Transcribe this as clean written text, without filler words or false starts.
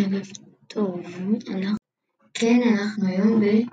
ערב טוב, כן, אנחנו היום